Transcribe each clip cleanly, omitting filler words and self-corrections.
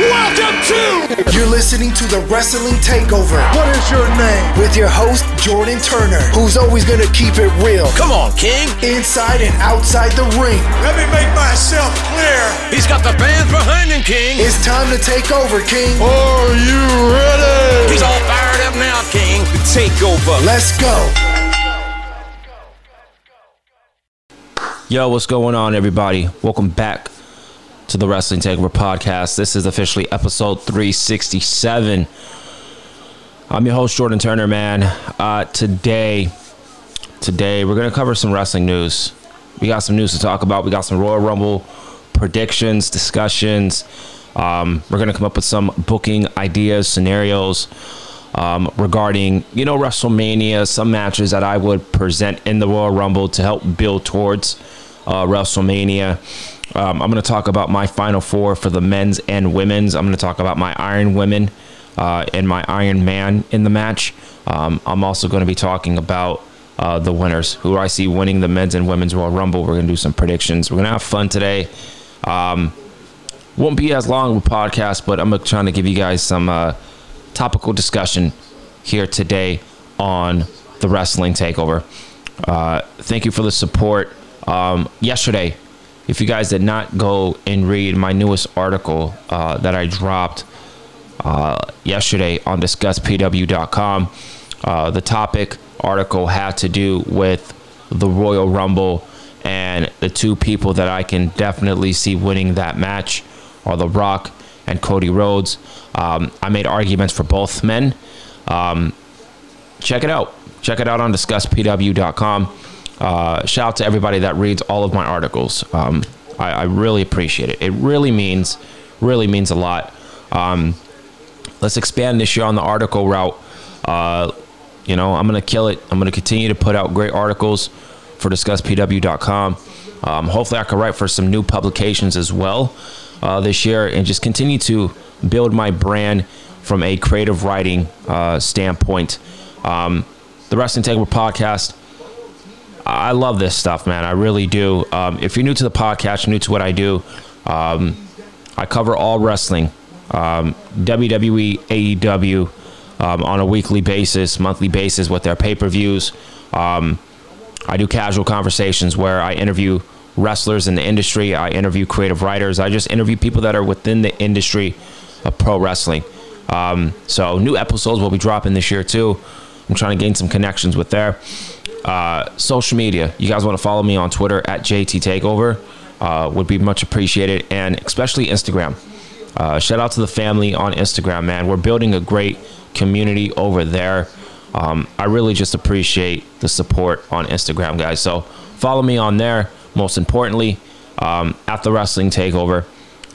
Welcome to... You're listening to The Wrestling Takeover. What is your name? With your host, Jordan Turner, who's always going to keep it real. Come on, King. Inside and outside the ring. Let me make myself clear. He's got the fans behind him, King. It's time to take over, King. Are you ready? He's all fired up now, King. The Takeover. Let's go. Yo, what's going on, everybody? Welcome back to the Wrestling Takeover Podcast. This is officially episode 367. I'm your host, Jordan Turner, man. Today, we're going to cover some wrestling news. We got some news to talk about. We got some Royal Rumble predictions, discussions. We're going to come up with some booking ideas, scenarios regarding, you know, WrestleMania, some matches that I would present in the Royal Rumble to help build towards WrestleMania. I'm going to talk about my Final Four for the men's and women's. I'm going to talk about my Iron Women and my Iron Man in the match. I'm also going to be talking about the winners, who I see winning the men's and women's Royal Rumble. We're going to do some predictions. We're going to have fun today. Won't be as long of a podcast, but I'm trying to give you guys some topical discussion here today on the Wrestling Takeover. Thank you for the support. Yesterday, if you guys did not go and read my newest article that I dropped yesterday on DiscussPW.com, the topic article had to do with the Royal Rumble, and the two people that I can definitely see winning that match are The Rock and Cody Rhodes. I made arguments for both men. Check it out. Check it out on DiscussPW.com. Shout out to everybody that reads all of my articles. I really appreciate it. It really means a lot. Let's expand this year on the article route. You know, I'm going to kill it. I'm going to continue to put out great articles for DiscussPW.com. Hopefully I can write for some new publications as well this year, and just continue to build my brand from a creative writing standpoint. The Wrestling Takeover Podcast, I love this stuff, man. I really do. If you're new to the podcast, you're new to what I do, I cover all wrestling, WWE, AEW, on a weekly basis, monthly basis with their pay-per-views. I do casual conversations where I interview wrestlers in the industry. I interview creative writers. I just interview people that are within the industry of pro wrestling. So new episodes will be dropping this year too. I'm trying to gain some connections with there. Social media. You guys want to follow me on Twitter at JT Takeover. Would be much appreciated. And especially Instagram. Shout out to the family on Instagram, man. We're building a great community over there. I really just appreciate the support on Instagram, guys. So follow me on there. Most importantly, at the Wrestling Takeover.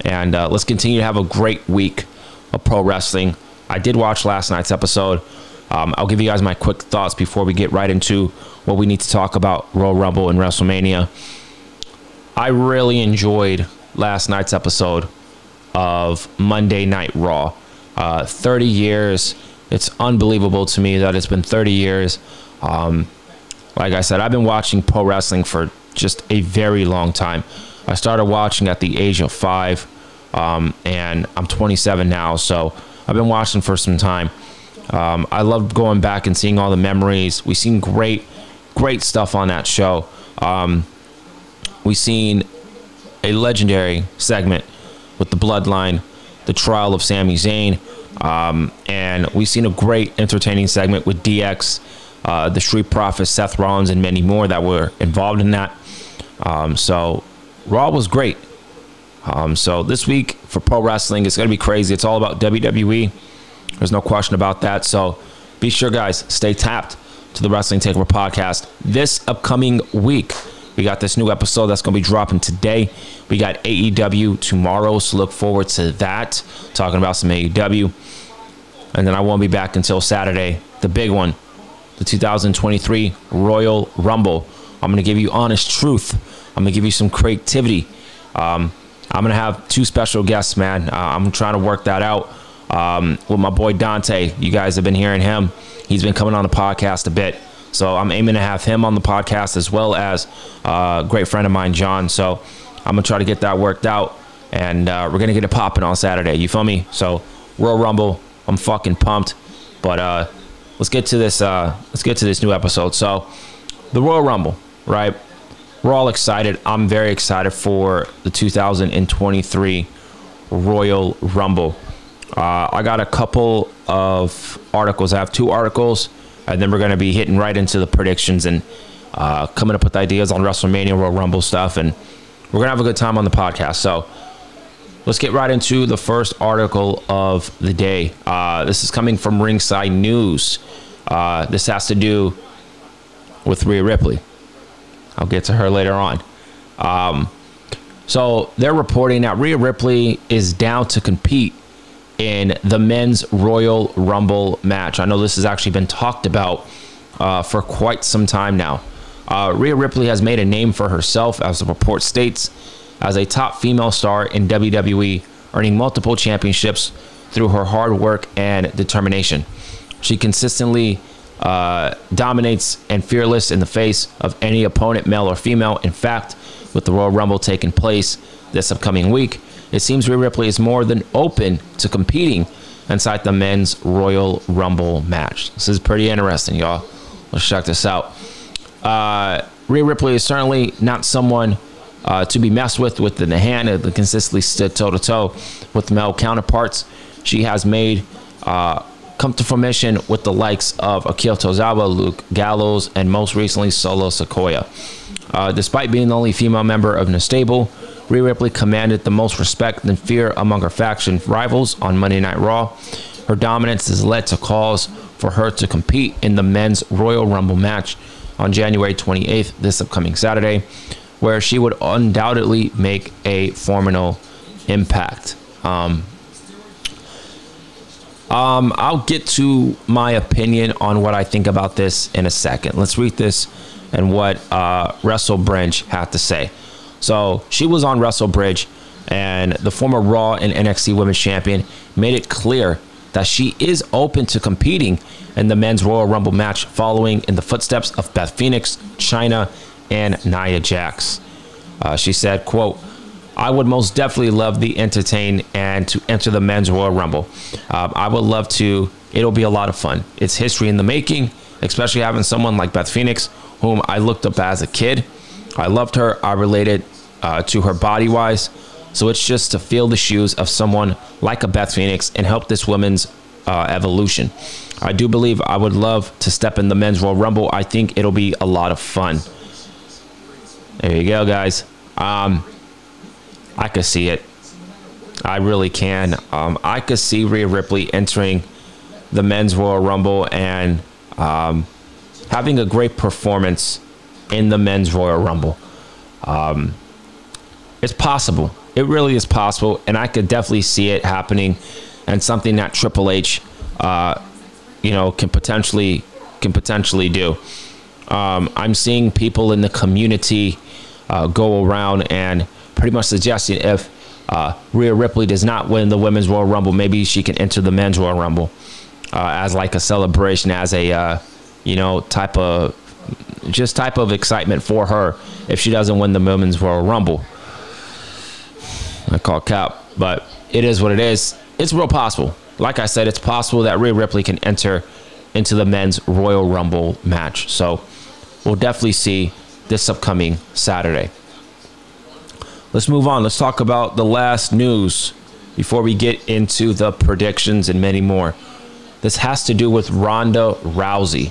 And let's continue to have a great week of pro wrestling. I did watch last night's episode. I'll give you guys my quick thoughts before we get right into what we need to talk about, Royal Rumble and WrestleMania. I really enjoyed last night's episode of Monday Night Raw. 30 years. It's unbelievable to me that it's been 30 years. Like I said, I've been watching pro wrestling for just a very long time. I started watching at the age of 5, and I'm 27 now, so I've been watching for some time. I love going back and seeing all the memories. We've seen great stuff on that show. We've seen a legendary segment with the Bloodline, the trial of Sami Zayn, and we've seen a great entertaining segment with DX, the Street Profits, Seth Rollins, and many more that were involved in that. So Raw was great. So this week for pro wrestling, it's going to be crazy. It's all about WWE. There's no question about that. So be sure, guys, stay tapped to the Wrestling Takeover Podcast. This upcoming week, we got this new episode that's going to be dropping today. We got AEW tomorrow, so look forward to that. Talking about some AEW. And then I won't be back until Saturday, the big one, the 2023 Royal Rumble. I'm going to give you honest truth. I'm going to give you some creativity. I'm going to have two special guests, man. I'm trying to work that out with my boy Dante. You guys have been hearing him. He's been coming on the podcast a bit. So I'm aiming to have him on the podcast as well as a great friend of mine, John. So I'm going to try to get that worked out. and we're gonna get it popping on Saturday. You feel me? So Royal Rumble, I'm fucking pumped. But let's get to this. Let's get to this new episode. So the Royal Rumble, right? We're all excited. I'm very excited for the 2023 Royal Rumble. I got a couple of articles. I have two articles, and then we're going to be hitting right into the predictions and coming up with ideas on WrestleMania, Royal Rumble stuff, and we're going to have a good time on the podcast. So let's get right into the first article of the day. This is coming from Ringside News. This has to do with Rhea Ripley. I'll get to her later on. So they're reporting that Rhea Ripley is down to compete in the men's Royal Rumble match. I know this has actually been talked about for quite some time now. Rhea Ripley has made a name for herself, as the report states, as a top female star in WWE, earning multiple championships through her hard work and determination. She consistently dominates and fearless in the face of any opponent, male or female. In fact, with the Royal Rumble taking place this upcoming week, it seems Rhea Ripley is more than open to competing inside the men's Royal Rumble match. This is pretty interesting, y'all. Let's check this out. Rhea Ripley is certainly not someone to be messed with the hand that consistently stood toe-to-toe with male counterparts. She has made come to formation with the likes of Akil Tozawa, Luke Gallows, and most recently, Solo Sikoa. Despite being the only female member of the stable, Rhea Ripley commanded the most respect and fear among her faction rivals on Monday Night Raw. Her dominance has led to calls for her to compete in the men's Royal Rumble match on January 28th, this upcoming Saturday, where she would undoubtedly make a formidable impact. I'll get to my opinion on what I think about this in a second. Let's read this and what WrestleBridge had to say. So she was on WrestleBridge, and the former Raw and NXT Women's Champion made it clear that she is open to competing in the men's Royal Rumble match, following in the footsteps of Beth Phoenix, Chyna, and Nia Jax. She said, quote, "I would most definitely love to entertain and to enter the men's Royal Rumble. I would love to. It'll be a lot of fun. It's history in the making, especially having someone like Beth Phoenix, whom I looked up as a kid. I loved her. I related to her body-wise. So it's just to feel the shoes of someone like a Beth Phoenix and help this woman's evolution. I do believe I would love to step in the men's Royal Rumble. I think it'll be a lot of fun." There you go, guys. I could see it. I really can. I could see Rhea Ripley entering the men's Royal Rumble and having a great performance in the men's Royal Rumble. It's possible. It really is possible, and I could definitely see it happening, and something that Triple H, you know, can potentially do. I'm seeing people in the community go around and pretty much suggesting if Rhea Ripley does not win the women's Royal Rumble, maybe she can enter the men's Royal Rumble as like a celebration, as a you know, type of excitement for her if she doesn't win the women's Royal Rumble. I call cap, but it is what it is. It's real possible. Like I said, it's possible that Rhea Ripley can enter into the men's Royal Rumble match. So we'll definitely see this upcoming Saturday. Let's move on. Let's talk about the last news before we get into the predictions and many more. This has to do with Ronda Rousey.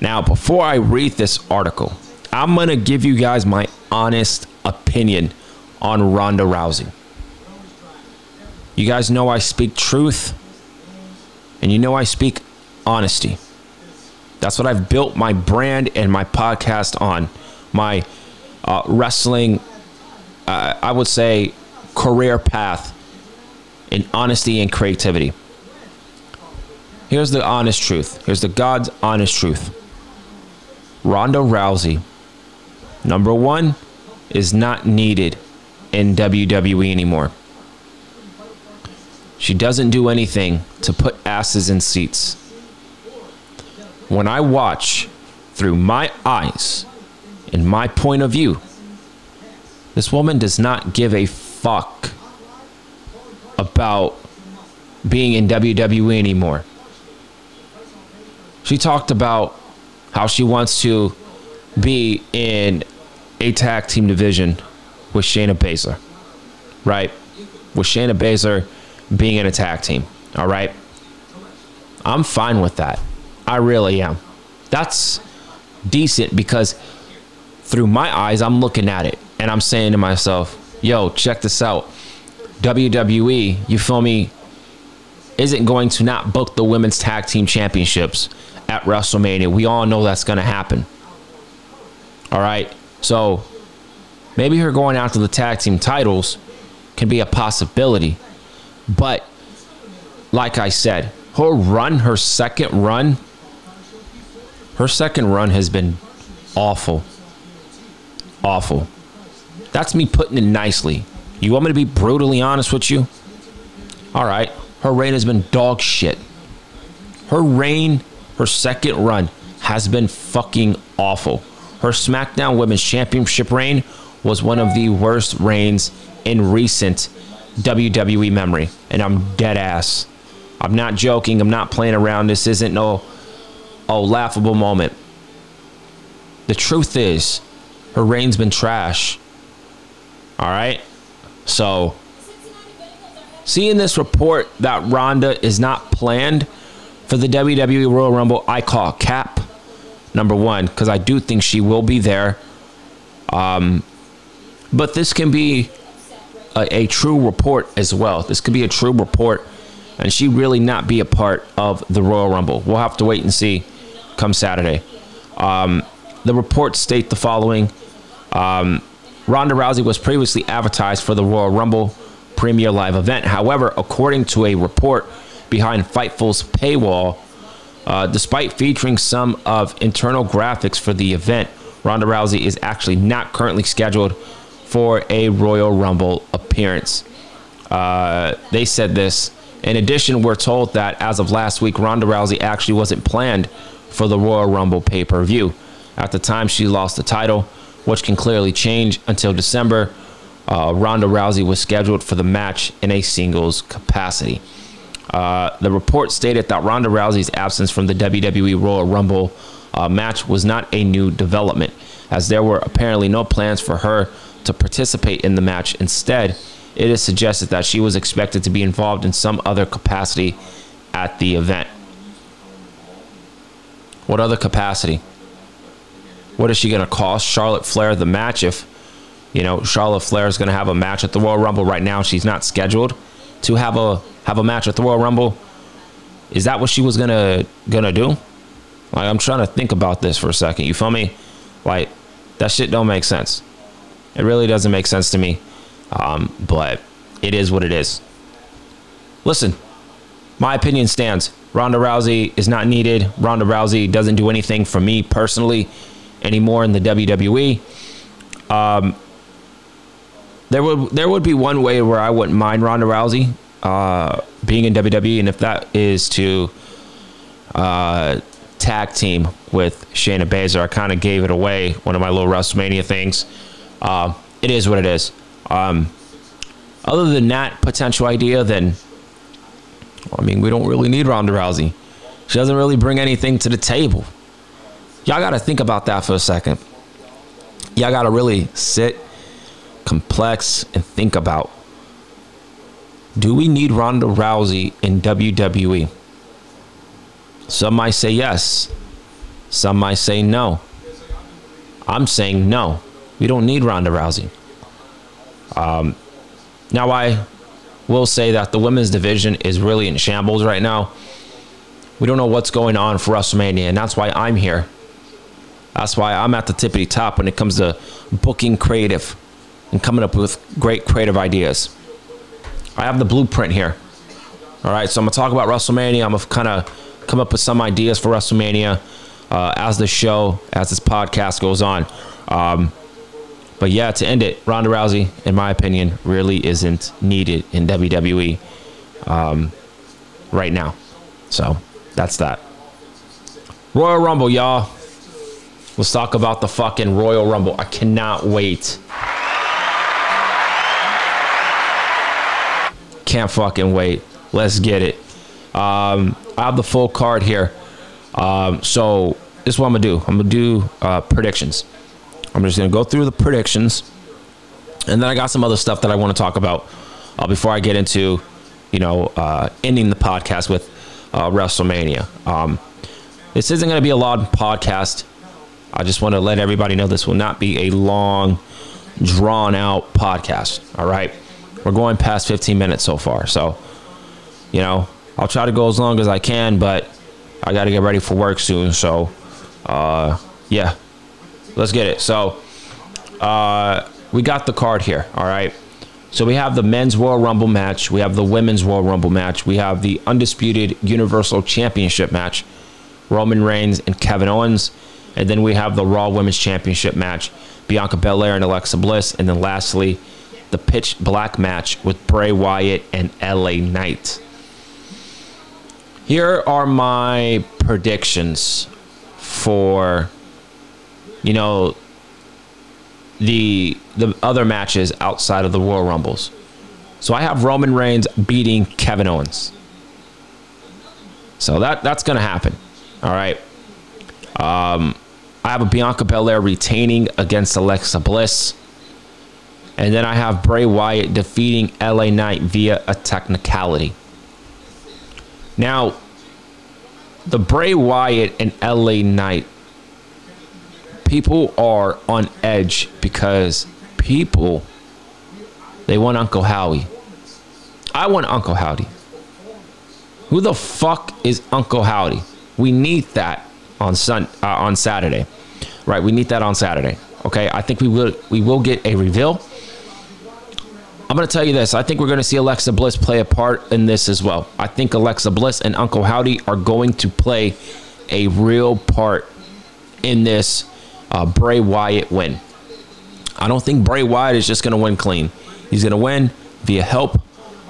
Now, before I read this article, I'm going to give you guys my honest opinion on Ronda Rousey. You guys know I speak truth, and you know I speak honesty. That's what I've built my brand and my podcast on, my wrestling, I would say, career path in honesty and creativity. Here's the honest truth. Here's the God's honest truth. Ronda Rousey, number one, is not needed in WWE anymore. She doesn't do anything to put asses in seats. When I watch through my eyes and my point of view, this woman does not give a fuck about being in WWE anymore. She talked about how she wants to be in a tag team division with Shayna Baszler, right? With Shayna Baszler being in a tag team, all right? I'm fine with that. I really am. That's decent, because through my eyes, I'm looking at it and I'm saying to myself, yo, check this out. WWE, you feel me, isn't going to not book the women's tag team championships at WrestleMania. We all know that's going to happen. All right. So maybe her going after the tag team titles can be a possibility. But like I said, her run, her second run has been awful. Awful. That's me putting it nicely. You want me to be brutally honest with you? All right. Her reign has been dog shit. Her reign, her second run, has been fucking awful. Her SmackDown Women's Championship reign was one of the worst reigns in recent WWE memory. And I'm dead ass. I'm not joking. I'm not playing around. This isn't no, oh, laughable moment. The truth is, her reign's been trash. All right? So, seeing this report that Ronda is not planned for the WWE Royal Rumble, I call cap. Number one, because I do think she will be there. But this can be a true report as well. This could be a true report, and she really not be a part of the Royal Rumble. We'll have to wait and see come Saturday. The reports state the following. Ronda Rousey was previously advertised for the Royal Rumble Premier Live event. However, according to a report behind Fightful's paywall, despite featuring some of internal graphics for the event, Ronda Rousey is actually not currently scheduled for a Royal Rumble appearance. They said this. In addition, we're told that as of last week, Ronda Rousey actually wasn't planned for the Royal Rumble pay-per-view. At the time, she lost the title, which can clearly change until December. Ronda Rousey was scheduled for the match in a singles capacity. The report stated that Ronda Rousey's absence from the WWE Royal Rumble match was not a new development, as there were apparently no plans for her to participate in the match. Instead, it is suggested that she was expected to be involved in some other capacity at the event. What other capacity? What is she going to cost Charlotte Flair the match? If, you know, Charlotte Flair is going to have a match at the Royal Rumble right now, she's not scheduled to have a match at the Royal Rumble. Is that what she was gonna do? Like, I'm trying to think about this for a second. You feel me? Like, that shit don't make sense. It really doesn't make sense to me. But it is what it is. Listen, my opinion stands. Ronda Rousey is not needed. Ronda Rousey doesn't do anything for me personally anymore in the WWE. There would be one way where I wouldn't mind Ronda Rousey being in WWE, and if that is to tag team with Shayna Baszler. I kind of gave it away, one of my little WrestleMania things. It is what it is. Other than that potential idea, then, I mean, we don't really need Ronda Rousey. She doesn't really bring anything to the table. Y'all got to think about that for a second. Y'all got to really sit, complex, and think about, do we need Ronda Rousey in WWE? Some might say yes. Some might say no. I'm saying no. We don't need Ronda Rousey. Now, I will say that the women's division is really in shambles right now. We don't know what's going on for WrestleMania, and that's why I'm here. That's why I'm at the tippity top when it comes to booking creative and coming up with great creative ideas. I have the blueprint here. All right, so I'm going to talk about WrestleMania. I'm going to kind of come up with some ideas for WrestleMania as this podcast goes on. But yeah, to end it, Ronda Rousey, in my opinion, really isn't needed in WWE right now. So that's that. Royal Rumble, y'all. Let's talk about the fucking Royal Rumble. I cannot wait. Can't fucking wait. Let's get it. I have the full card here. So this is what I'm going to do. I'm going to do predictions. I'm just going to go through the predictions. And then I got some other stuff that I want to talk about before I get into, you know, ending the podcast with WrestleMania. This isn't going to be a long podcast. I just want to let everybody know this will not be a long, drawn-out podcast, all right? We're going past 15 minutes so far. So, you know, I'll try to go as long as I can, but I got to get ready for work soon. So, yeah, let's get it. So, we got the card here, all right? So we have the Men's Royal Rumble match. We have the Women's Royal Rumble match. We have the Undisputed Universal Championship match, Roman Reigns and Kevin Owens. And then we have the Raw Women's Championship match, Bianca Belair and Alexa Bliss. And then lastly, the Pitch Black match with Bray Wyatt and LA Knight. Here are my predictions for, you know, the other matches outside of the Royal Rumbles. So I have Roman Reigns beating Kevin Owens. So that's going to happen. All right. I have a Bianca Belair retaining against Alexa Bliss. And then I have Bray Wyatt defeating LA Knight via a technicality. Now, the Bray Wyatt and LA Knight, people are on edge because people, they want Uncle Howie. I want Uncle Howdy. Who the fuck is Uncle Howdy? We need that on Saturday, right? We need that on Saturday. Okay, I think we will get a reveal. I'm going to tell you this. I think we're going to see Alexa Bliss play a part in this as well. I think Alexa Bliss and Uncle Howdy are going to play a real part in this Bray Wyatt win. I don't think Bray Wyatt is just going to win clean. He's going to win via help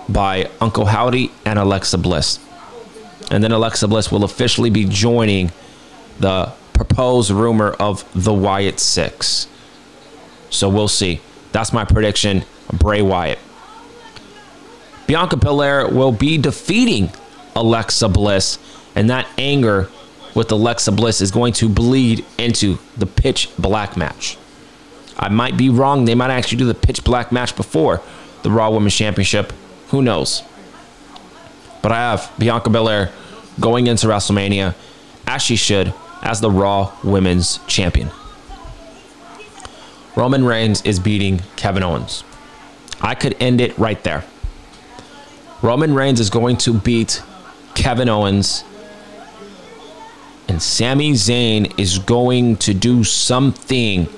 by Uncle Howdy and Alexa Bliss. And then Alexa Bliss will officially be joining the proposed rumor of the Wyatt Six. So we'll see. That's my prediction. Bray Wyatt. Bianca Belair will be defeating Alexa Bliss, and that anger with Alexa Bliss is going to bleed into the Pitch Black match. I might be wrong. They might actually do the Pitch Black match before the Raw Women's Championship. Who knows? But I have Bianca Belair going into WrestleMania as she should, as the Raw Women's Champion. Roman Reigns is beating Kevin Owens. I could end it right there. Roman Reigns is going to beat Kevin Owens. And Sami Zayn is going to do something.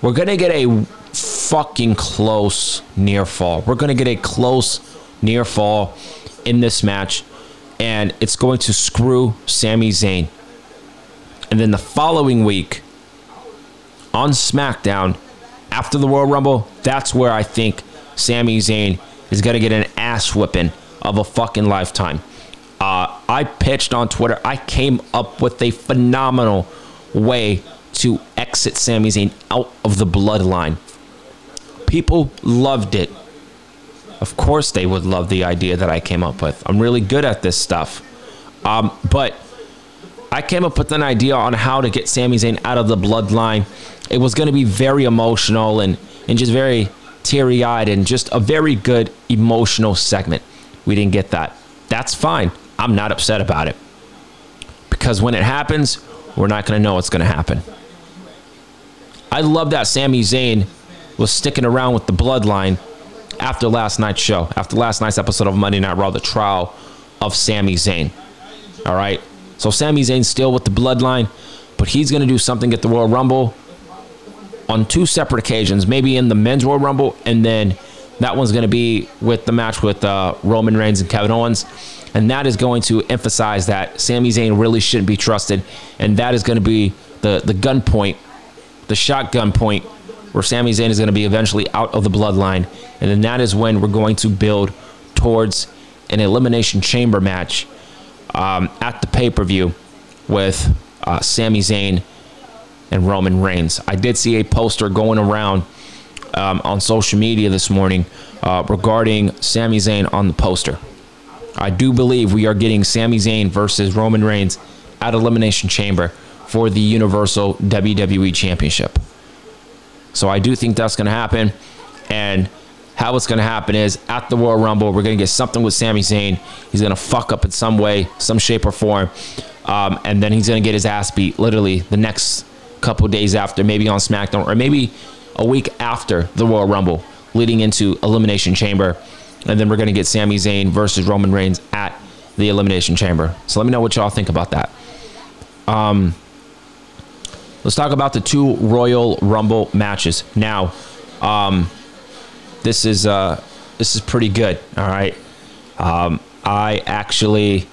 We're going to get a fucking close near fall. We're going to get a close near fall in this match. And it's going to screw Sami Zayn. And then the following week on SmackDown, after the Royal Rumble, that's where I think Sami Zayn is going to get an ass whipping of a fucking lifetime. I pitched on Twitter. I came up with a phenomenal way to exit Sami Zayn out of the bloodline. People loved it. Of course they would love the idea that I came up with. I'm really good at this stuff. But I came up with an idea on how to get Sami Zayn out of the bloodline. It was going to be very emotional and just very teary-eyed and just a very good emotional segment. We didn't get that. That's fine. I'm not upset about it. Because when it happens, we're not going to know what's going to happen. I love that Sami Zayn was sticking around with the bloodline after last night's show, after last night's episode of Monday Night Raw, the trial of Sami Zayn. All right? So Sami Zayn's still with the bloodline, but he's going to do something at the Royal Rumble on two separate occasions, maybe in the Men's Royal Rumble, and then that one's going to be with the match with Roman Reigns and Kevin Owens. And that is going to emphasize that Sami Zayn really shouldn't be trusted. And that is going to be the gunpoint, the shotgun point, where Sami Zayn is going to be eventually out of the bloodline. And then that is when we're going to build towards an Elimination Chamber match at the pay-per-view with Sami Zayn and Roman Reigns. I did see a poster going around on social media this morning regarding Sami Zayn on the poster. I do believe we are getting Sami Zayn versus Roman Reigns at Elimination Chamber for the Universal WWE Championship. So I do think that's going to happen. And how it's going to happen is at the Royal Rumble, we're going to get something with Sami Zayn. He's going to fuck up in some way, some shape or form. And then he's going to get his ass beat literally the next couple days after, maybe on SmackDown or maybe a week after the Royal Rumble leading into Elimination Chamber. And then we're going to get Sami Zayn versus Roman Reigns at the Elimination Chamber. So let me know what y'all think about that. Let's talk about the two Royal Rumble matches. Now, this is pretty good, all right? I actually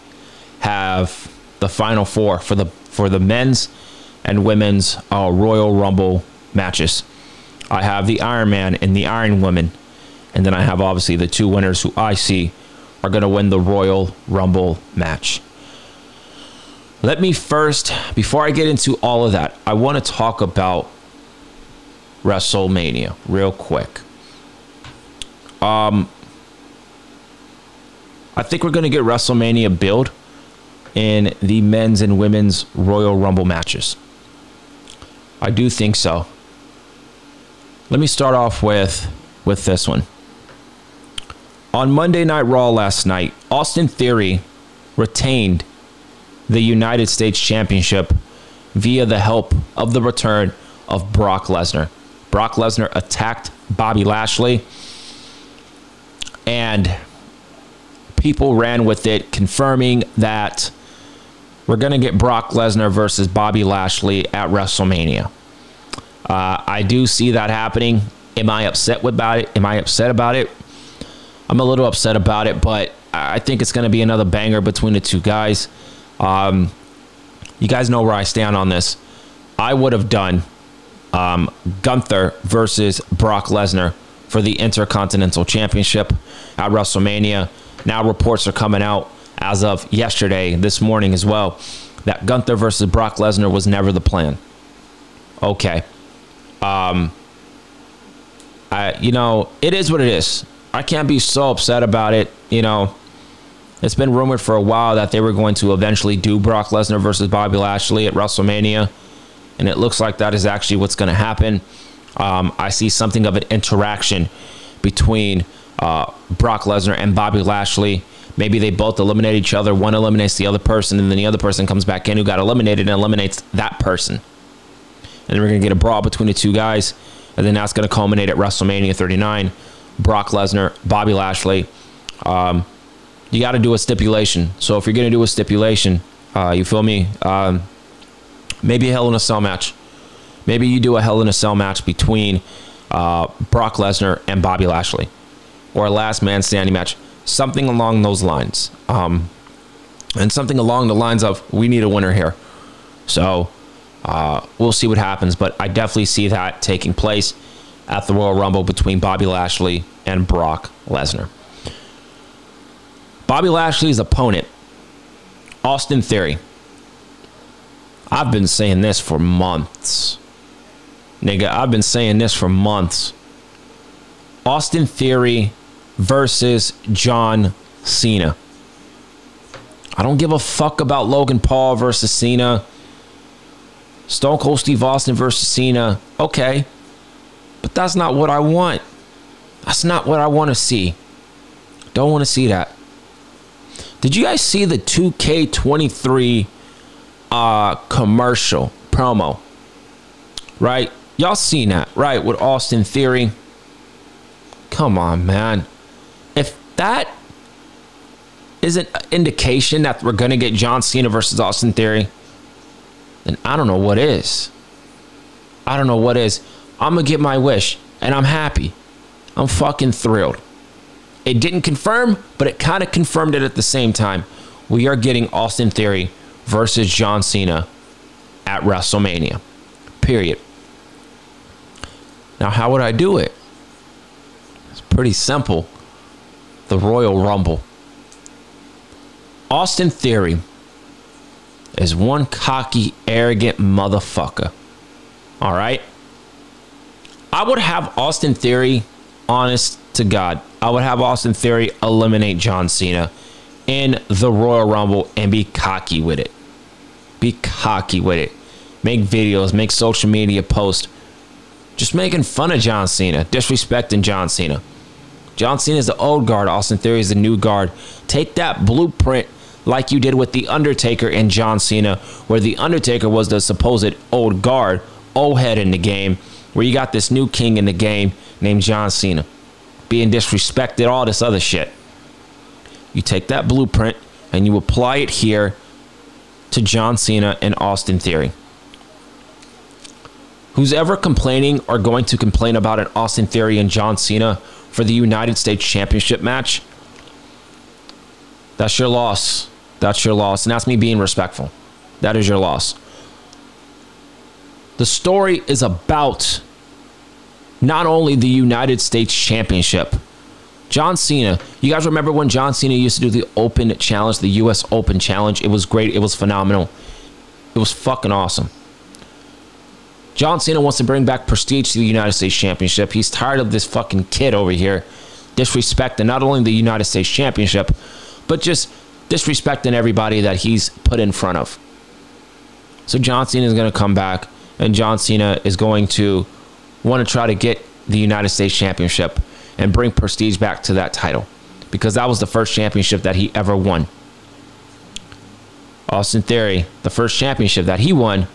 have the final four for the men's and women's Royal Rumble matches. I have the Iron Man and the Iron Woman. And then I have, obviously, the two winners who I see are going to win the Royal Rumble match. Let me first, before I get into all of that, I want to talk about WrestleMania real quick. I think we're going to get WrestleMania build in the men's and women's Royal Rumble matches. I do think so. Let me start off with this one. On Monday Night Raw last night, Austin Theory retained the United States Championship via the help of the return of Brock Lesnar. Brock Lesnar attacked Bobby Lashley, and people ran with it, confirming that we're going to get Brock Lesnar versus Bobby Lashley at WrestleMania. I do see that happening. Am I upset about it? Am I upset about it? I'm a little upset about it, but I think it's going to be another banger between the two guys. You guys know where I stand on this. I would have done Gunther versus Brock Lesnar for the Intercontinental Championship at WrestleMania. Now reports are coming out as of yesterday, this morning as well, that Gunther versus Brock Lesnar was never the plan. Okay. You know, it is what it is. I can't be so upset about it. You know, it's been rumored for a while that they were going to eventually do Brock Lesnar versus Bobby Lashley at WrestleMania, and it looks like that is actually what's going to happen. I see something of an interaction between Brock Lesnar and Bobby Lashley. Maybe they both eliminate each other. One eliminates the other person, and then the other person comes back in who got eliminated and eliminates that person. And we're going to get a brawl between the two guys. And then that's going to culminate at WrestleMania 39. Brock Lesnar, Bobby Lashley. You got to do a stipulation. So if you're going to do a stipulation, you feel me? Maybe a Hell in a Cell match. Maybe you do a Hell in a Cell match between Brock Lesnar and Bobby Lashley. Or a last man standing match. Something along those lines. And something along the lines of, we need a winner here. So we'll see what happens, but I definitely see that taking place at the Royal Rumble between Bobby Lashley and Brock Lesnar. Bobby Lashley's opponent, Austin Theory. I've been saying this for months. Nigga, I've been saying this for months. Austin Theory versus John Cena. I don't give a fuck about Logan Paul versus Cena. Stone Cold Steve Austin versus Cena. Okay. But that's not what I want. That's not what I want to see. Don't want to see that. Did you guys see the 2K23 commercial promo? Right? Y'all seen that, right? With Austin Theory. Come on, man. If that isn't an indication that we're going to get John Cena versus Austin Theory, then I don't know what is. I don't know what is. I'm going to get my wish, and I'm happy. I'm fucking thrilled. It didn't confirm, but it kind of confirmed it at the same time. We are getting Austin Theory versus John Cena at WrestleMania. Period. Now, how would I do it? It's pretty simple. The Royal Rumble. Austin Theory is one cocky, arrogant motherfucker. All right? I would have Austin Theory, honest to God, I would have Austin Theory eliminate John Cena in the Royal Rumble and be cocky with it. Be cocky with it. Make videos, make social media posts, just making fun of John Cena, disrespecting John Cena. John Cena is the old guard. Austin Theory is the new guard. Take that blueprint like you did with The Undertaker and John Cena, where The Undertaker was the supposed old guard, old head in the game, where you got this new king in the game named John Cena, being disrespected, all this other shit. You take that blueprint and you apply it here to John Cena and Austin Theory. Who's ever complaining or going to complain about an Austin Theory and John Cena for the United States Championship match, that's your loss. That's your loss. And that's me being respectful. That is your loss. The story is about not only the United States Championship. John Cena, you guys remember when John Cena used to do the Open Challenge, the US Open Challenge? It was great. It was phenomenal. It was fucking awesome. John Cena wants to bring back prestige to the United States Championship. He's tired of this fucking kid over here disrespecting not only the United States Championship, but just disrespecting everybody that he's put in front of. So John Cena is going to come back, and John Cena is going to want to try to get the United States Championship and bring prestige back to that title, because that was the first championship that he ever won. Austin Theory, the first championship that he won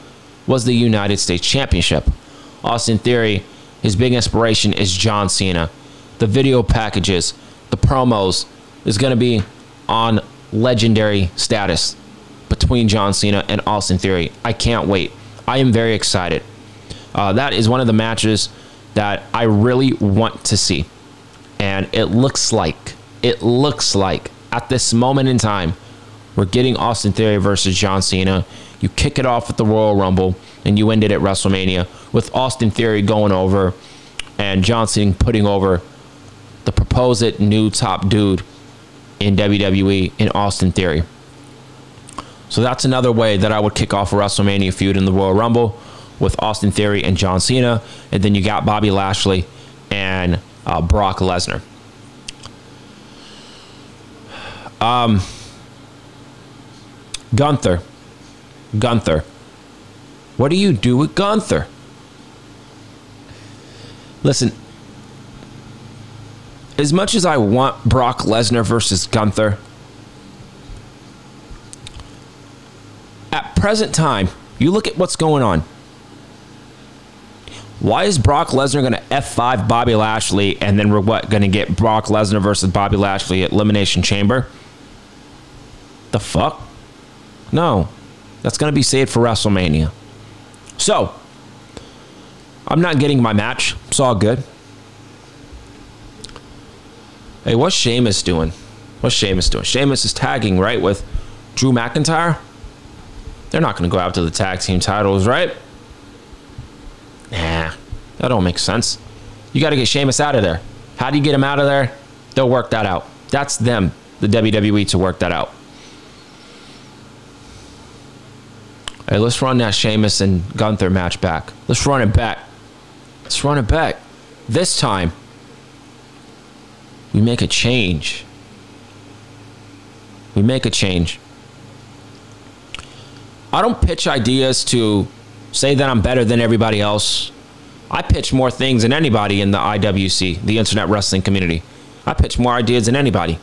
was the United States Championship. Austin Theory, his big inspiration is John Cena. The video packages, the promos is going to be on legendary status between John Cena and Austin Theory. I can't wait. I am very excited. That is one of the matches that I really want to see. And it looks like at this moment in time, we're getting Austin Theory versus John Cena. You kick it off at the Royal Rumble, and you end it at WrestleMania with Austin Theory going over and John Cena putting over the proposed new top dude in WWE in Austin Theory. So that's another way that I would kick off a WrestleMania feud in the Royal Rumble with Austin Theory and John Cena, and then you got Bobby Lashley and Brock Lesnar. Gunther. What do you do with Gunther? Listen, as much as I want Brock Lesnar versus Gunther, at present time, you look at what's going on. Why is Brock Lesnar going to F5 Bobby Lashley, and then we're what, going to get Brock Lesnar versus Bobby Lashley at Elimination Chamber? The fuck? No. That's going to be saved for WrestleMania. So, I'm not getting my match. It's all good. Hey, what's Sheamus doing? What's Sheamus doing? Sheamus is tagging, right, with Drew McIntyre? They're not going to go after the tag team titles, right? Nah, that don't make sense. You got to get Sheamus out of there. How do you get him out of there? They'll work that out. That's them, the WWE, to work that out. Hey, let's run that Sheamus and Gunther match back. Let's run it back. Let's run it back. This time, we make a change. We make a change. I don't pitch ideas to say that I'm better than everybody else. I pitch more things than anybody in the IWC, the Internet Wrestling Community. I pitch more ideas than anybody.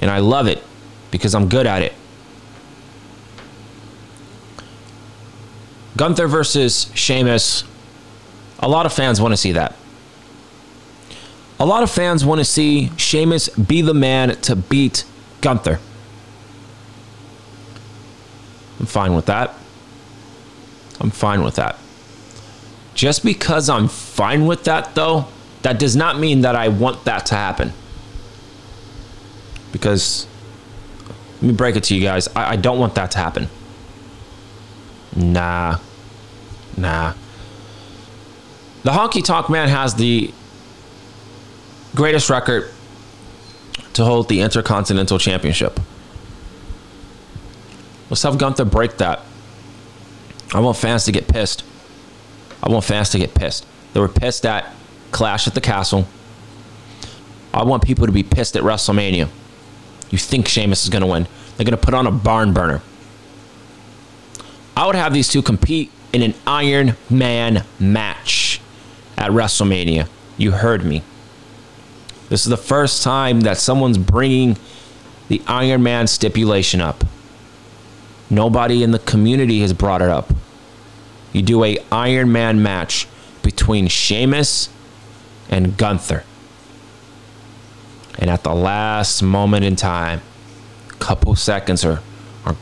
And I love it because I'm good at it. Gunther versus Sheamus. A lot of fans want to see that. A lot of fans want to see Sheamus be the man to beat Gunther. I'm fine with that. I'm fine with that. Just because I'm fine with that, though, that does not mean that I want that to happen. Because, let me break it to you guys, I don't want that to happen. Nah. The Honky Tonk Man has the greatest record to hold the Intercontinental Championship. Let's have Gunther break that. I want fans to get pissed. They were pissed at Clash at the Castle. I want people to be pissed at WrestleMania. You think Sheamus is going to win. They're going to put on a barn burner. I would have these two compete in an Iron Man match at WrestleMania. You heard me. This is the first time that someone's bringing the Iron Man stipulation up. Nobody in the community has brought it up. You do an Iron Man match between Sheamus and Gunther. And at the last moment in time, a couple seconds are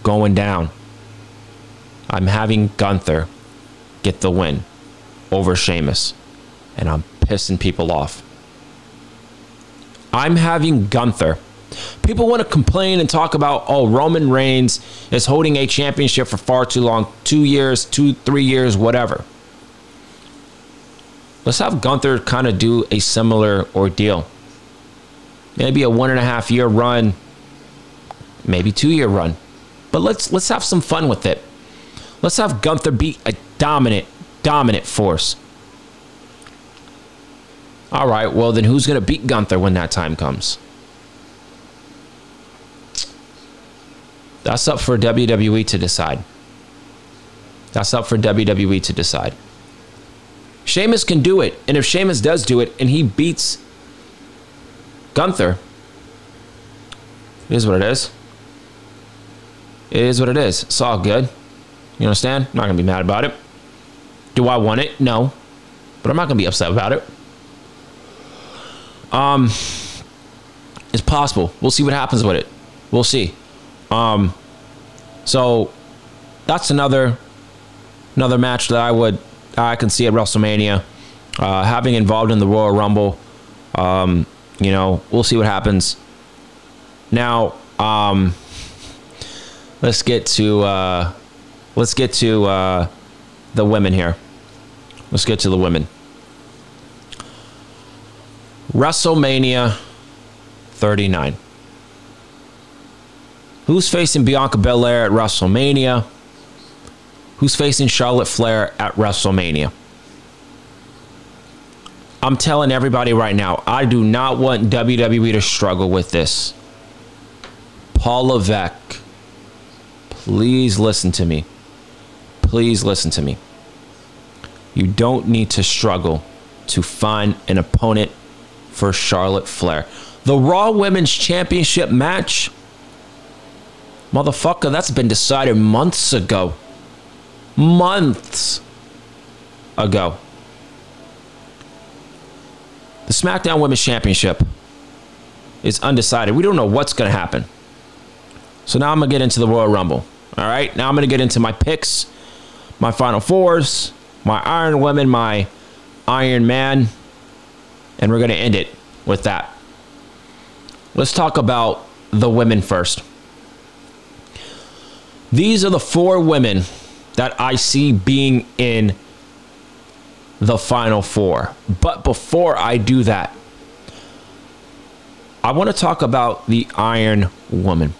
going down. I'm having Gunther get the win over Sheamus. And I'm pissing people off. I'm having Gunther. People want to complain and talk about, oh, Roman Reigns is holding a championship for far too long. 2 years, 2, 3 years, whatever. Let's have Gunther kind of do a similar ordeal. Maybe a 1.5 year run. Maybe 2 year run. But let's have some fun with it. Let's have Gunther be a dominant force. All right, well, then who's going to beat Gunther when that time comes? That's up for WWE to decide. That's up for WWE to decide. Sheamus can do it, and if Sheamus does do it and he beats Gunther, it is what it is. It is what it is. It's all good. You understand? I'm not going to be mad about it. Do I want it? No. But I'm not going to be upset about it. It's possible. We'll see what happens with it. We'll see. So that's another match that I can see at WrestleMania. Having involved in the Royal Rumble, you know, we'll see what happens. Now, let's get to the women here. Let's get to the women. WrestleMania 39. Who's facing Bianca Belair at WrestleMania? Who's facing Charlotte Flair at WrestleMania? I'm telling everybody right now, I do not want WWE to struggle with this. Paul Levesque, please listen to me. Please listen to me. You don't need to struggle to find an opponent for Charlotte Flair. The Raw Women's Championship match, motherfucker, that's been decided months ago. Months ago. The SmackDown Women's Championship is undecided. We don't know what's going to happen. So now I'm going to get into the Royal Rumble. All right, now I'm going to get into my picks, my Final Fours, my Iron Women, my Iron Man. And we're going to end it with that. Let's talk about the women first. These are the 4 women that I see being in the Final Four. But before I do that, I want to talk about the Iron Woman.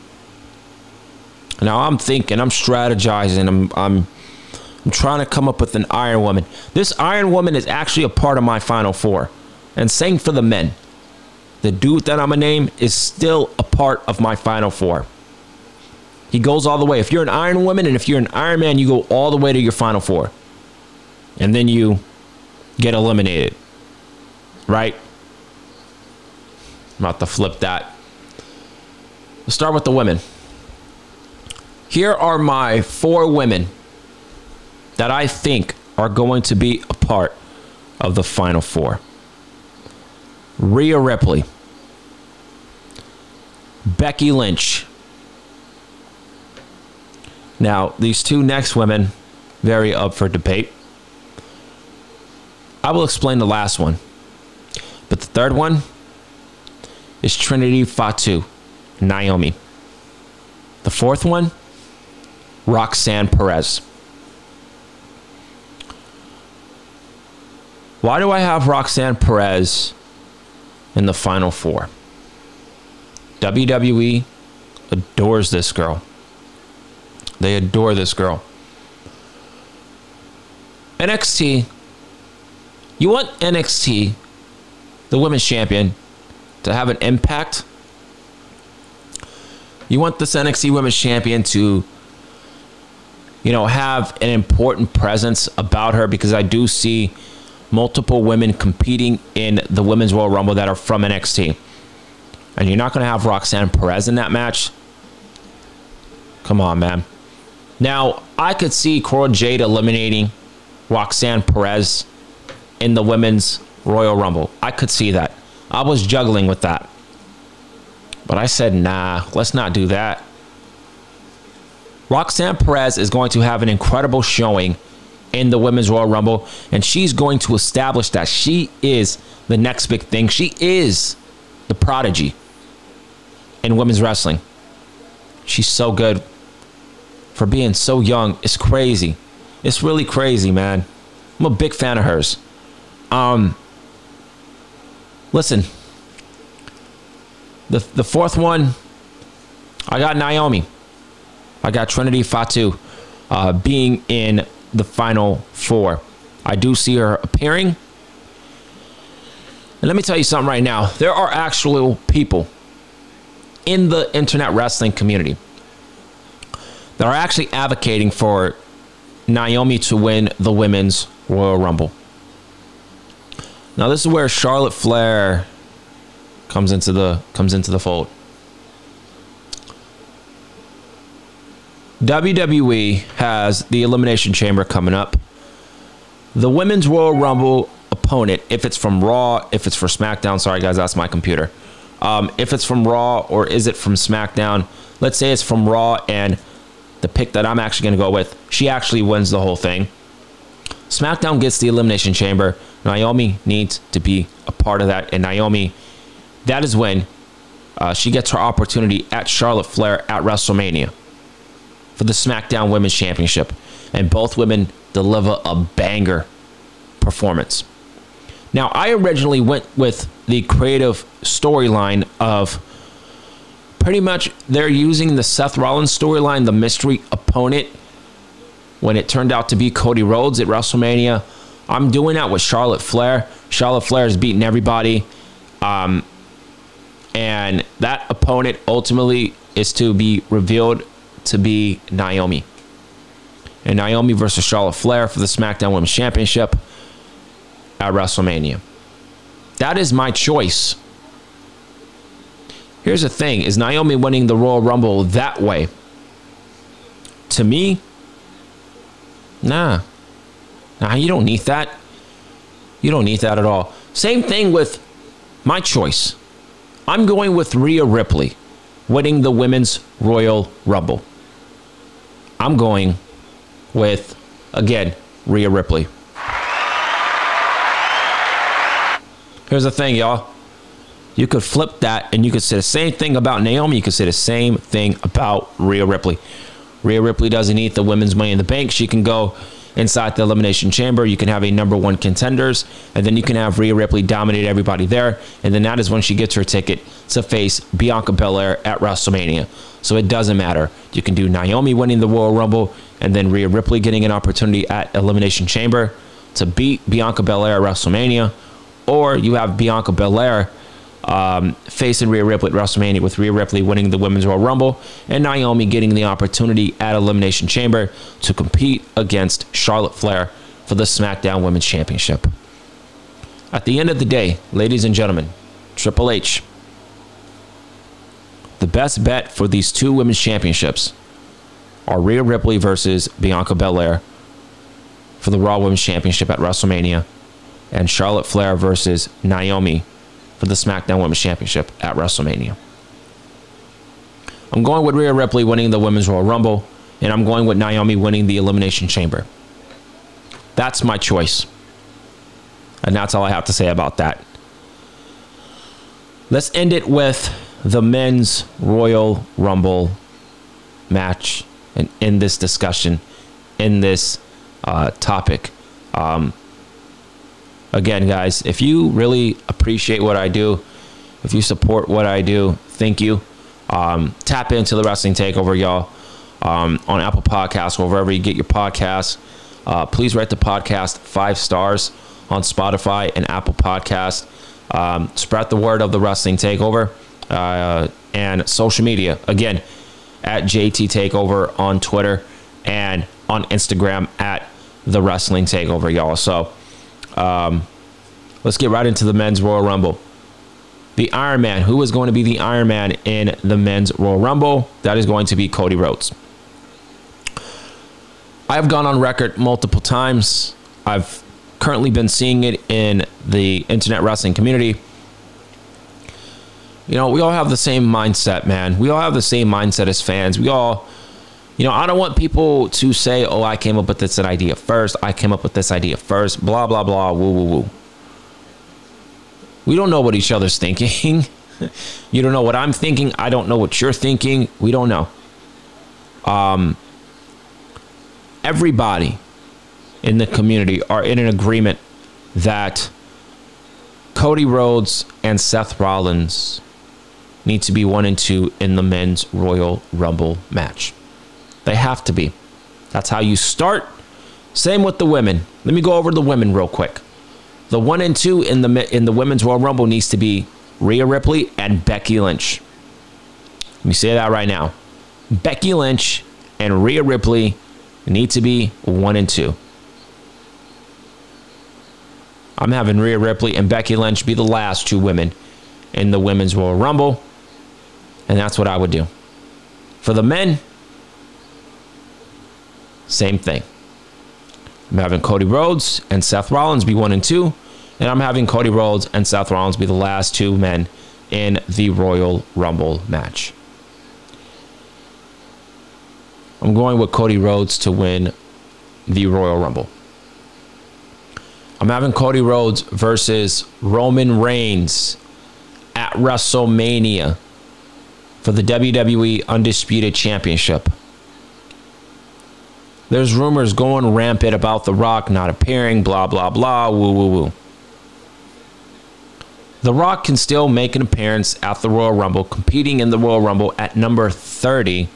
Now I'm thinking, I'm strategizing, I'm trying to come up with an Iron Woman. This Iron Woman is actually a part of my Final Four. And same for the men. The dude that I'm going to name is still a part of my Final Four. He goes all the way. If you're an Iron Woman and if you're an Iron Man, you go all the way to your Final Four. And then you get eliminated. Right? I'm about to flip that. Let's start with the women. Here are my 4 women that I think are going to be a part of the Final Four. Rhea Ripley, Becky Lynch. Now, these 2 next women, very up for debate. I will explain the last one. But the 3rd one is Trinity Fatu, Naomi. The 4th one, Roxanne Perez. Why do I have Roxanne Perez in the Final Four? WWE adores this girl. They adore this girl. NXT You want NXT, the women's champion, to have an impact. You want this NXT women's champion to, you know, have an important presence about her, because I do see multiple women competing in the Women's Royal Rumble that are from NXT. And you're not going to have Roxanne Perez in that match. Come on, man. Now, I could see Cora Jade eliminating Roxanne Perez in the Women's Royal Rumble. I could see that. I was juggling with that. But I said, nah, let's not do that. Roxanne Perez is going to have an incredible showing in the Women's Royal Rumble, and she's going to establish that she is the next big thing. She is the prodigy in women's wrestling. She's so good for being so young. It's crazy. It's really crazy, man. I'm a big fan of hers. Listen, the fourth one, I got Naomi. I got Trinity Fatu being in the final four. I do see her appearing. And let me tell you something right now. There are actual people in the internet wrestling community that are actually advocating for Naomi to win the Women's Royal Rumble. Now, this is where Charlotte Flair comes into the fold. WWE has the Elimination Chamber coming up. The Women's Royal Rumble opponent, if it's from Raw, if it's for SmackDown, sorry guys, that's my computer. If it's from Raw, or is it from SmackDown? Let's say it's from Raw, and the pick that I'm actually going to go with, she actually wins the whole thing. SmackDown gets the Elimination Chamber. Naomi needs to be a part of that, and Naomi, that is when she gets her opportunity at Charlotte Flair at WrestleMania for the SmackDown Women's Championship. And both women deliver a banger performance. Now, I originally went with the creative storyline of pretty much they're using the Seth Rollins storyline, the mystery opponent, when it turned out to be Cody Rhodes at WrestleMania. I'm doing that with Charlotte Flair. Charlotte Flair is beating everybody. And that opponent ultimately is to be revealed to be Naomi. And Naomi versus Charlotte Flair for the SmackDown Women's Championship at WrestleMania. That is my choice. Here's the thing, is Naomi winning the Royal Rumble that way? To me, nah, you don't need that. You don't need that at all. Same thing with my choice. I'm going with Rhea Ripley winning the Women's Royal Rumble. I'm going with, again, Rhea Ripley. Here's the thing, y'all. You could flip that, and you could say the same thing about Naomi. You could say the same thing about Rhea Ripley. Rhea Ripley doesn't need the Women's Money in the Bank. She can go inside the Elimination Chamber. You can have a number one contenders, and then you can have Rhea Ripley dominate everybody there, and then that is when she gets her ticket to face Bianca Belair at WrestleMania. So it doesn't matter. You can do Naomi winning the Royal Rumble, and then Rhea Ripley getting an opportunity at Elimination Chamber to beat Bianca Belair at WrestleMania, or you have Bianca Belair facing Rhea Ripley at WrestleMania, with Rhea Ripley winning the Women's Royal Rumble and Naomi getting the opportunity at Elimination Chamber to compete against Charlotte Flair for the SmackDown Women's Championship. At the end of the day, ladies and gentlemen, Triple H, the best bet for these two women's championships are Rhea Ripley versus Bianca Belair for the Raw Women's Championship at WrestleMania, and Charlotte Flair versus Naomi for the SmackDown Women's Championship at WrestleMania. I'm going with Rhea Ripley winning the Women's Royal Rumble, and I'm going with Naomi winning the Elimination Chamber. That's my choice. And that's all I have to say about that. Let's end it with the Men's Royal Rumble match and end this discussion, end this topic. Again, guys, if you really appreciate what I do, if you support what I do, thank you. Tap into the Wrestling Takeover, y'all, on Apple Podcasts or wherever you get your podcasts. Please rate the podcast 5 stars. on Spotify and Apple Podcasts. Spread the word of The Wrestling Takeover and social media. Again, at JT Takeover on Twitter and on Instagram at The Wrestling Takeover, y'all. So let's get right into the Men's Royal Rumble. The Iron Man. Who is going to be the Iron Man in the Men's Royal Rumble? That is going to be Cody Rhodes. I've gone on record multiple times. I've currently been seeing it in the internet wrestling community. You know, we all have the same mindset, man. We all have the same mindset as fans. We all, you know, I don't want people to say, oh, I came up with this idea first. I came up with this idea first. Blah, blah, blah. Woo, woo, woo. We don't know what each other's thinking. You don't know what I'm thinking. I don't know what you're thinking. We don't know. Everybody in the community are in an agreement that Cody Rhodes and Seth Rollins need to be 1 and 2 in the Men's Royal Rumble match. They have to be. That's how you start. Same with the women. Let me go over the women real quick. The 1 and 2 in the Women's Royal Rumble needs to be Rhea Ripley and Becky Lynch. Let me say that right now. Becky Lynch and Rhea Ripley need to be 1 and 2. I'm having Rhea Ripley and Becky Lynch be the last two women in the Women's Royal Rumble. And that's what I would do. For the men, same thing. I'm having Cody Rhodes and Seth Rollins be 1 and 2. And I'm having Cody Rhodes and Seth Rollins be the last two men in the Royal Rumble match. I'm going with Cody Rhodes to win the Royal Rumble. I'm having Cody Rhodes versus Roman Reigns at WrestleMania for the WWE Undisputed Championship. There's rumors going rampant about The Rock not appearing, blah, blah, blah, woo, woo, woo. The Rock can still make an appearance at the Royal Rumble, competing in the Royal Rumble at number 30.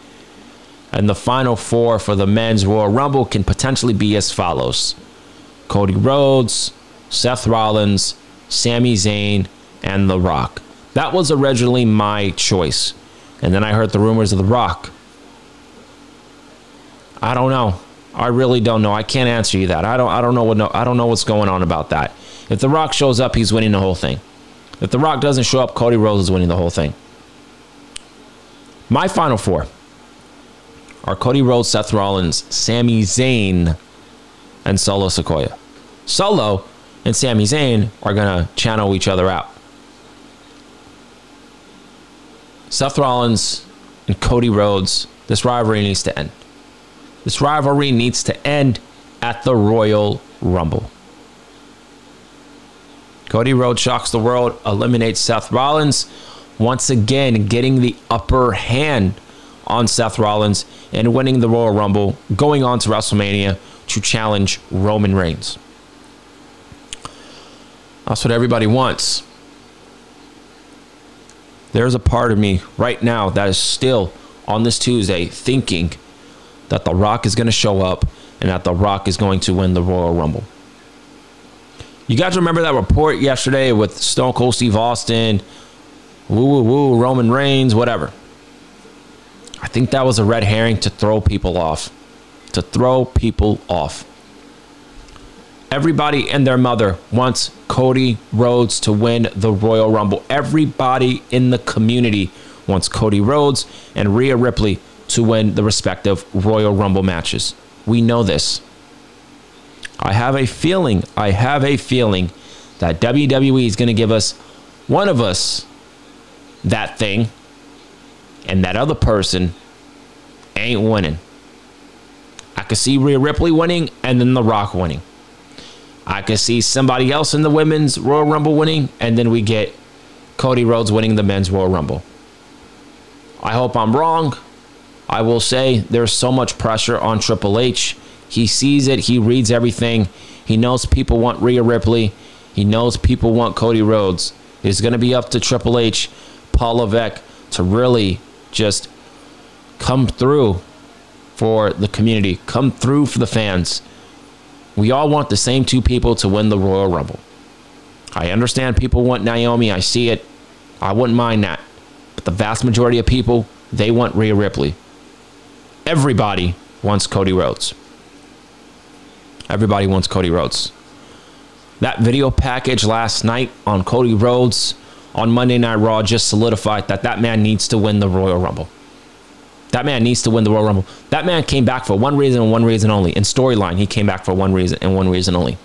And the final four for the Men's Royal Rumble can potentially be as follows. Cody Rhodes, Seth Rollins, Sami Zayn, and The Rock. That was originally my choice. And then I heard the rumors of The Rock. I don't know. I really don't know. I can't answer you that. I don't know what's going on about that. If The Rock shows up, he's winning the whole thing. If The Rock doesn't show up, Cody Rhodes is winning the whole thing. My final four are Cody Rhodes, Seth Rollins, Sami Zayn, and Solo Sikoa. Solo and Sami Zayn are going to channel each other out. Seth Rollins and Cody Rhodes, this rivalry needs to end. This rivalry needs to end at the Royal Rumble. Cody Rhodes shocks the world, eliminates Seth Rollins, once again getting the upper hand on Seth Rollins and winning the Royal Rumble, going on to WrestleMania to challenge Roman Reigns. That's what everybody wants. There's a part of me right now that is still on this Tuesday thinking that The Rock is going to show up and that The Rock is going to win the Royal Rumble. You guys remember that report yesterday with Stone Cold Steve Austin, woo, woo, woo, Roman Reigns, whatever. I think that was a red herring to throw people off. To throw people off. Everybody and their mother wants Cody Rhodes to win the Royal Rumble. Everybody in the community wants Cody Rhodes and Rhea Ripley to win the respective Royal Rumble matches. We know this. I have a feeling that WWE is going to give us one of us that thing, and that other person ain't winning. I could see Rhea Ripley winning and then The Rock winning. I could see somebody else in the Women's Royal Rumble winning, and then we get Cody Rhodes winning the Men's Royal Rumble. I hope I'm wrong. I will say there's so much pressure on Triple H. He sees it. He reads everything. He knows people want Rhea Ripley. He knows people want Cody Rhodes. It's going to be up to Triple H, Paul Levesque, to really just come through for the community, come through for the fans. We all want the same two people to win the Royal Rumble. I understand people want Naomi. I see it. I wouldn't mind that. But the vast majority of people, they want Rhea Ripley. Everybody wants Cody Rhodes. Everybody wants Cody Rhodes. That video package last night on Cody Rhodes on Monday Night Raw just solidified that that man needs to win the Royal Rumble. That man needs to win the Royal Rumble. That man came back for one reason and one reason only. In storyline, he came back for one reason and one reason only.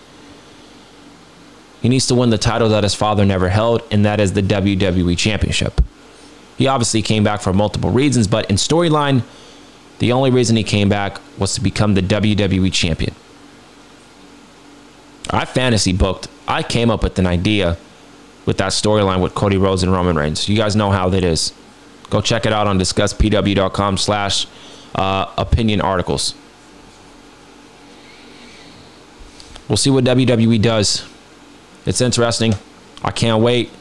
He needs to win the title that his father never held, and that is the WWE Championship. He obviously came back for multiple reasons, but in storyline, the only reason he came back was to become the WWE Champion. I fantasy booked. I came up with an idea with that storyline with Cody Rhodes and Roman Reigns. You guys know how that is. Go check it out on DiscussPW.com/opinion articles. We'll see what WWE does. It's interesting. I can't wait.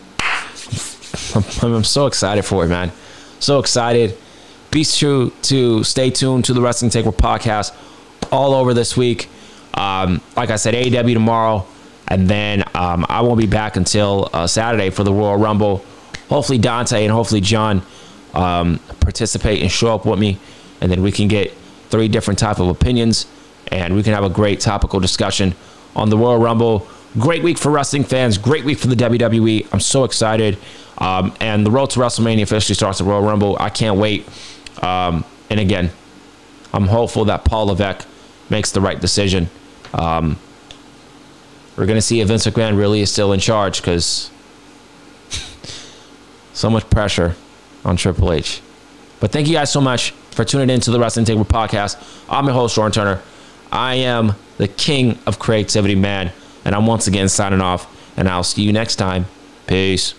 I'm so excited for it, man. So excited. Be sure to stay tuned to the Wrestling Takeover podcast all over this week. Like I said, AEW tomorrow, and then I won't be back until Saturday for the Royal Rumble. Hopefully Dante and hopefully John participate and show up with me, and then we can get three different type of opinions, and we can have a great topical discussion on the Royal Rumble. Great week for wrestling fans. Great week for the WWE. I'm so excited. And the road to WrestleMania officially starts at Royal Rumble. I can't wait. And again, I'm hopeful that Paul Levesque makes the right decision. We're going to see if Vince McMahon really is still in charge, because so much pressure on Triple H. But thank you guys so much for tuning in to the Wrestling Takeover podcast. I'm your host, Jordan Turner. I am the king of creativity, man. And I'm once again signing off, and I'll see you next time. Peace.